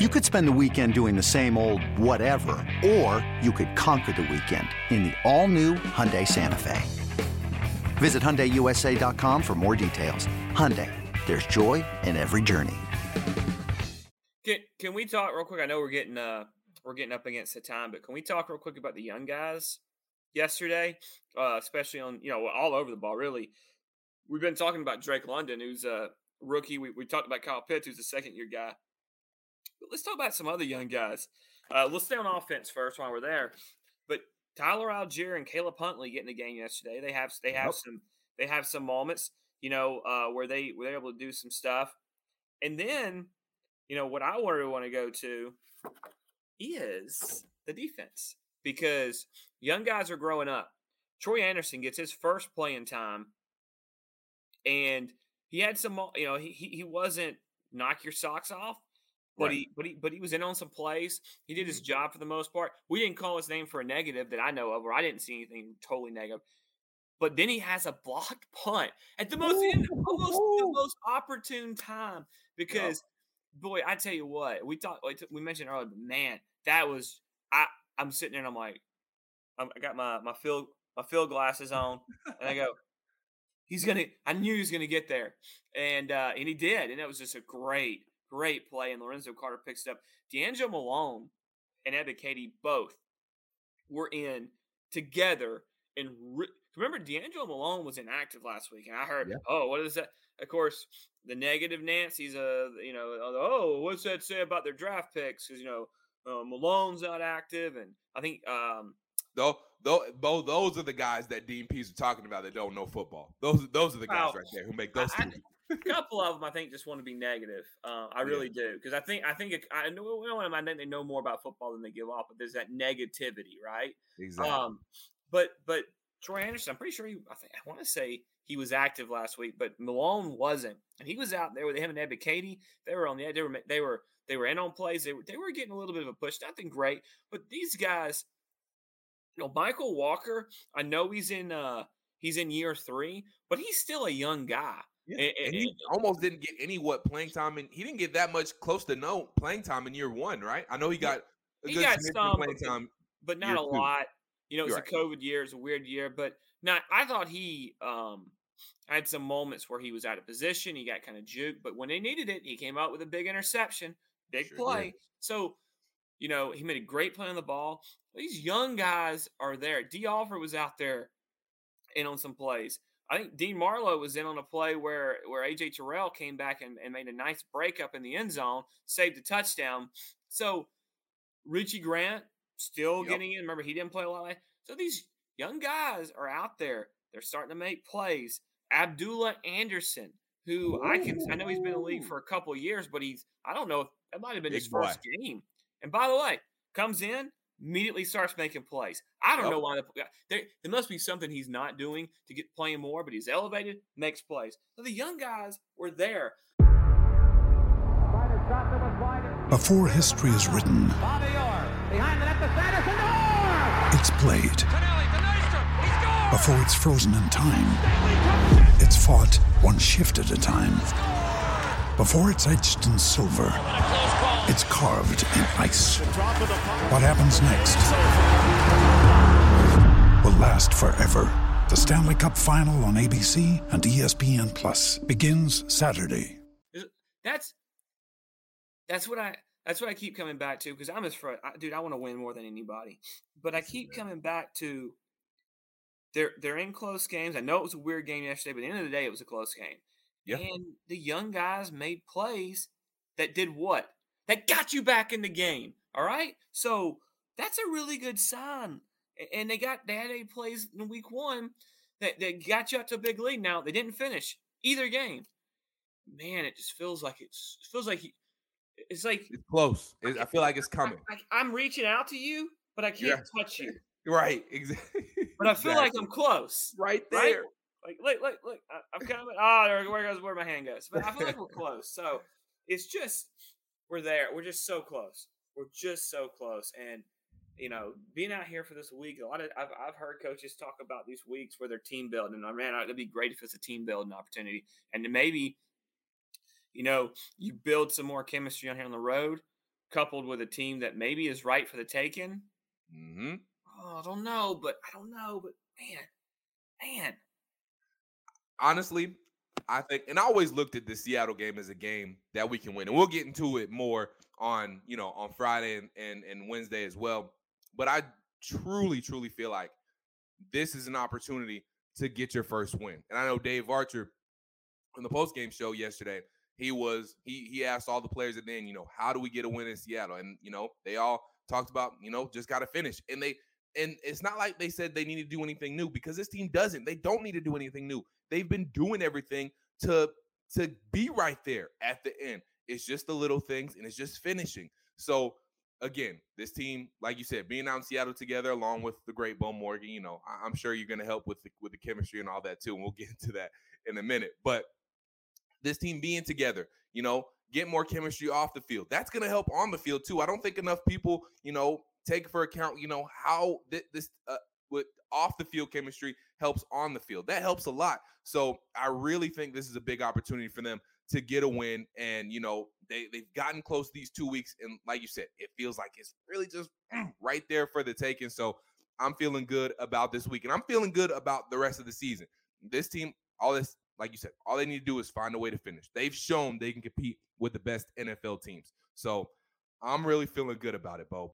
You could spend the weekend doing the same old whatever, or you could conquer the weekend in the all-new Hyundai Santa Fe. Visit HyundaiUSA.com for more details. Hyundai, there's joy in every journey. Can we talk real quick? I know we're getting up against the time, but can we talk real quick about the young guys yesterday, especially on, all over the ball, really? We've been talking about Drake London, who's a rookie. We talked about Kyle Pitts, who's a second-year guy. Let's talk about some other young guys. Let's stay on offense first while we're there. But Tyler Algier and Caleb Huntley getting the game yesterday. They have some moments, where they were able to do some stuff. And then, what I want to go to is the defense, because young guys are growing up. Troy Anderson gets his first playing time, and he had some. He wasn't knock your socks off. But right. He was in on some plays. He did his job for the most part. We didn't call his name for a negative that I know of, or I didn't see anything totally negative. But then he has a blocked punt at the most opportune time, because boy, I tell you what, we mentioned earlier, but man, that was I'm sitting there and I'm like, I got my field glasses on, and I go, I knew he was gonna get there, and he did, and it was just a great play, and Lorenzo Carter picks it up. D'Angelo Malone and Ebiketie both were in together. And remember, D'Angelo Malone was inactive last week, and I heard, what is that? Of course, the negative Nancy's, what's that say about their draft picks? Because, Malone's not active, and I think those are the guys that Dean P's are talking about that don't know football. Those are the guys right there who make those two. A couple of them, I think, just want to be negative. I really do, because I know. I think they know more about football than they give off, but there's that negativity, right? Exactly. But Troy Anderson, I'm pretty sure I want to say he was active last week, but Malone wasn't, and he was out there with him and Ebiketie. They were on the edge. They were in on plays. They were getting a little bit of a push. Nothing great, but these guys, Michael Walker. I know he's in year 3, but he's still a young guy. Yeah. And he almost didn't get any playing time, and he didn't get that much close to no playing time in year 1, right? I know he got some playing time, but not a lot. It's right. A COVID year, it's a weird year, but not. I thought he had some moments where he was out of position, he got kind of juked, but when they needed it, he came out with a big interception, big play. Yeah. So he made a great play on the ball. These young guys are there. D. Alford was out there and on some plays. I think Dean Marlowe was in on a play where AJ Terrell came back and made a nice breakup in the end zone, saved a touchdown. So Richie Grant still getting in. Remember, he didn't play a lot. So these young guys are out there. They're starting to make plays. Abdullah Anderson, who I know he's been in the league for a couple of years, but I don't know if that might have been his first game. And by the way, comes in, immediately starts making plays. I don't know why. There must be something he's not doing to get playing more, but he's elevated, makes plays. So the young guys were there. Before history is written, Bobby Orr, behind the net to Sanderson, it's played. Before it's frozen in time, it's fought one shift at a time. Before it's etched in silver, it's carved in ice. What happens next will last forever. The Stanley Cup Final on ABC and ESPN Plus begins Saturday. That's what I keep coming back to, because I'm as frustrated. Dude, I want to win more than anybody, but I keep coming back to they're in close games. I know it was a weird game yesterday, but at the end of the day, it was a close game. Yeah. And the young guys made plays that did what? That got you back in the game, all right? So that's a really good sign. And they had 8 plays in week 1 that got you up to a big lead. Now, they didn't finish either game. Man, it just feels like It's like it's close. I feel like it's coming. I'm reaching out to you, but I can't touch you. Right, exactly. But I feel like I'm close. Right there. Right? Like, look, I'm coming. Ah, oh, where goes where my hand goes. But I feel like we're close. So it's just we're there. We're just so close. We're just so close. And you know, being out here for this week, a lot of I've heard coaches talk about these weeks where they're team building. And man, it'd be great if it's a team building opportunity. And then maybe, you know, you build some more chemistry on here on the road, coupled with a team that maybe is right for the taking. Mm-hmm. Oh, I don't know, but man. Honestly, I think, and I always looked at the Seattle game as a game that we can win. And we'll get into it more on, you know, on Friday and Wednesday as well. But I truly feel like this is an opportunity to get your first win. And I know Dave Archer on the postgame show yesterday, he asked all the players at the end, you know, how do we get a win in Seattle? And, you know, they all talked about, you know, just got to finish. And it's not like they said they need to do anything new, because this team doesn't. They don't need to do anything new. They've been doing everything to be right there at the end. It's just the little things, and it's just finishing. So, again, this team, like you said, being out in Seattle together along with the great Beau Morgan, you know, I'm sure you're going to help with the chemistry and all that too, and we'll get into that in a minute. But this team being together, you know, get more chemistry off the field. That's going to help on the field too. I don't think enough people, you know, take for account, you know, how this with off the field chemistry helps on the field. That helps a lot. So I really think this is a big opportunity for them to get a win. And, you know, they've gotten close these 2 weeks. And like you said, it feels like it's really just right there for the taking. So I'm feeling good about this week, and I'm feeling good about the rest of the season. This team, all this, like you said, all they need to do is find a way to finish. They've shown they can compete with the best NFL teams. So I'm really feeling good about it, Bo.